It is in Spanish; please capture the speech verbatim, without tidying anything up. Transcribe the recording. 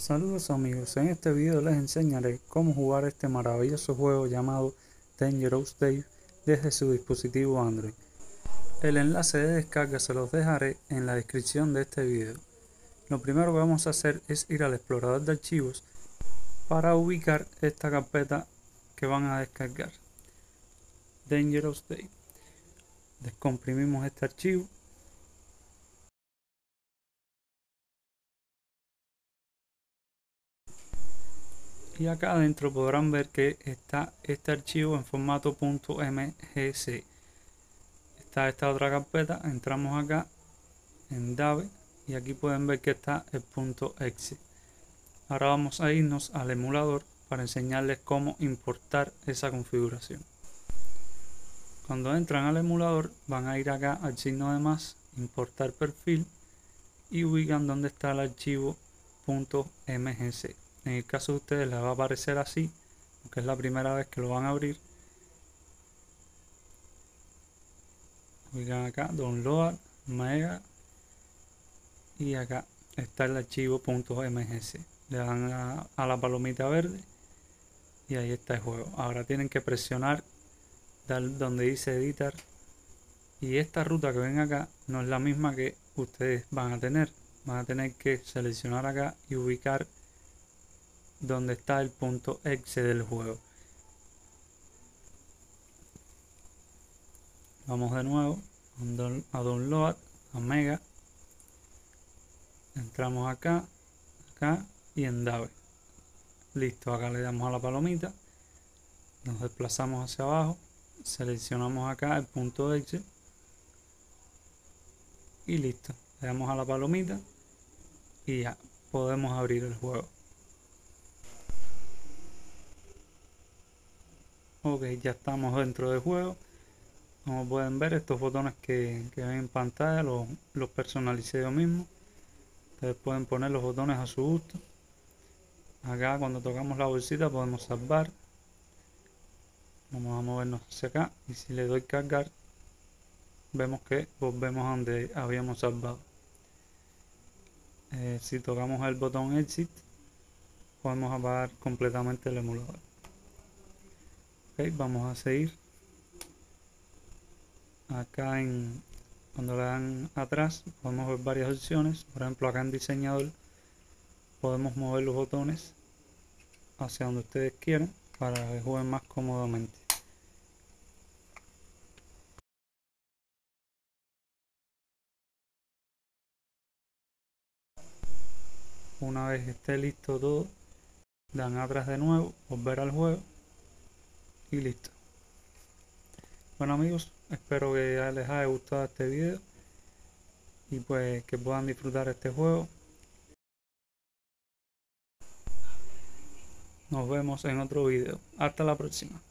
Saludos amigos, en este video les enseñaré cómo jugar este maravilloso juego llamado Dangerous Dave desde su dispositivo Android. El enlace de descarga se los dejaré en la descripción de este video. Lo primero que vamos a hacer es ir al explorador de archivos para ubicar esta carpeta que van a descargar, Dangerous Dave. Descomprimimos este archivo. Y acá adentro podrán ver que está este archivo en formato .mgc. Está esta otra carpeta, entramos acá en Dave y aquí pueden ver que está el .exe. Ahora vamos a irnos al emulador para enseñarles cómo importar esa configuración. Cuando entran al emulador van a ir acá al signo de más, importar perfil y ubican donde está el archivo .mgc. En el caso de ustedes les va a aparecer así, porque es la primera vez que lo van a abrir. Ubican acá, download, mega, y acá está el archivo .mgc. Le dan a, a la palomita verde y ahí está el juego. Ahora tienen que presionar, dar donde dice editar, y esta ruta que ven acá no es la misma que ustedes van a tener. Van a tener que seleccionar acá y ubicar donde está el punto exe del juego. Vamos de nuevo a download, a mega, entramos acá, acá y en Dave. Listo, acá le damos a la palomita, nos desplazamos hacia abajo, seleccionamos acá el punto exe y listo, le damos a la palomita y ya podemos abrir el juego. Ok, ya estamos dentro del juego. Como pueden ver, estos botones que, que ven en pantalla los, los personalicé yo mismo. Ustedes pueden poner los botones a su gusto. Acá cuando tocamos la bolsita podemos salvar. Vamos a movernos hacia acá y si le doy cargar vemos que volvemos a donde habíamos salvado. Eh, si tocamos el botón exit podemos apagar completamente el emulador. Vamos a seguir acá en cuando le dan atrás podemos ver varias opciones. Por ejemplo, acá en diseñador podemos mover los botones hacia donde ustedes quieran para que jueguen más cómodamente. Una vez esté listo todo, dan atrás de nuevo, volver al juego y listo. Bueno amigos, espero que ya les haya gustado este video y pues que puedan disfrutar este juego. Nos vemos en otro video. Hasta la próxima.